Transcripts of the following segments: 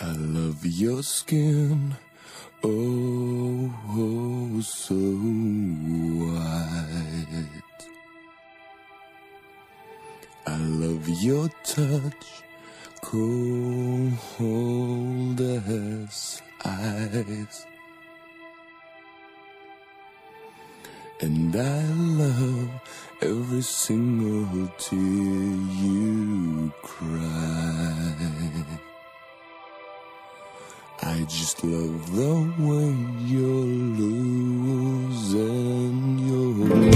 I love your skin, oh, oh so white. I love your touch, cold as ice. And I love every single tear you cry. I just love the way you're losing your life.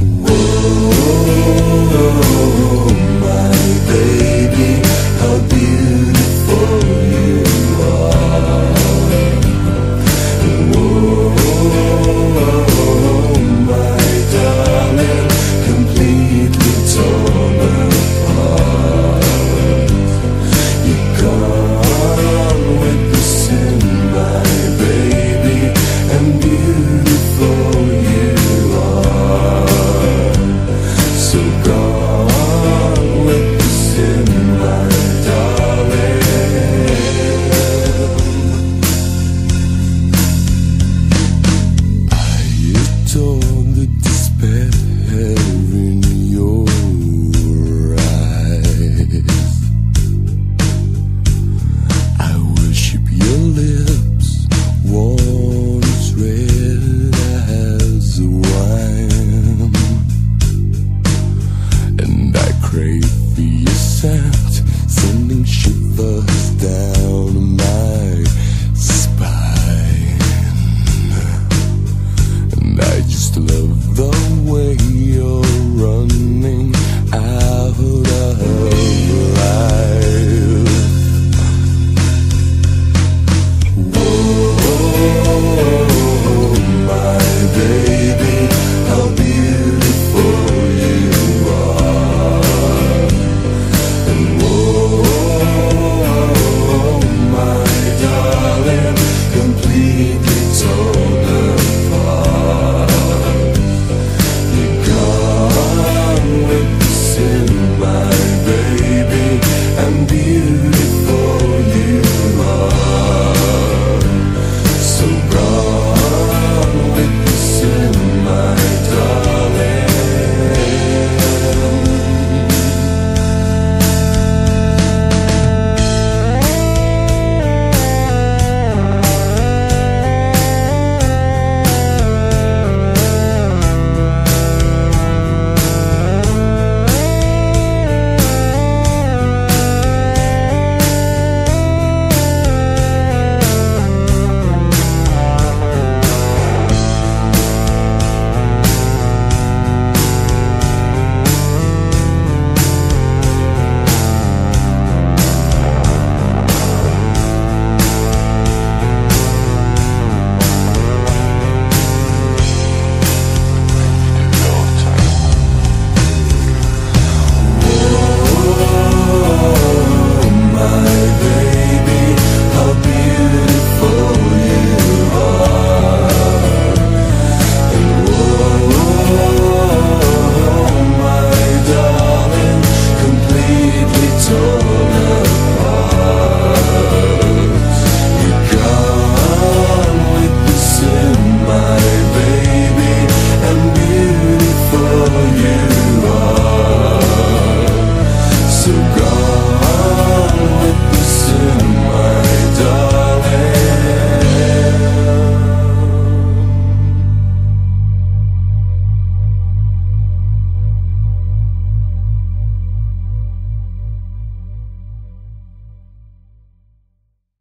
Whoa, oh, my baby, how beautiful you are. Whoa, oh, my darling, completely torn apart. Told the despair every night.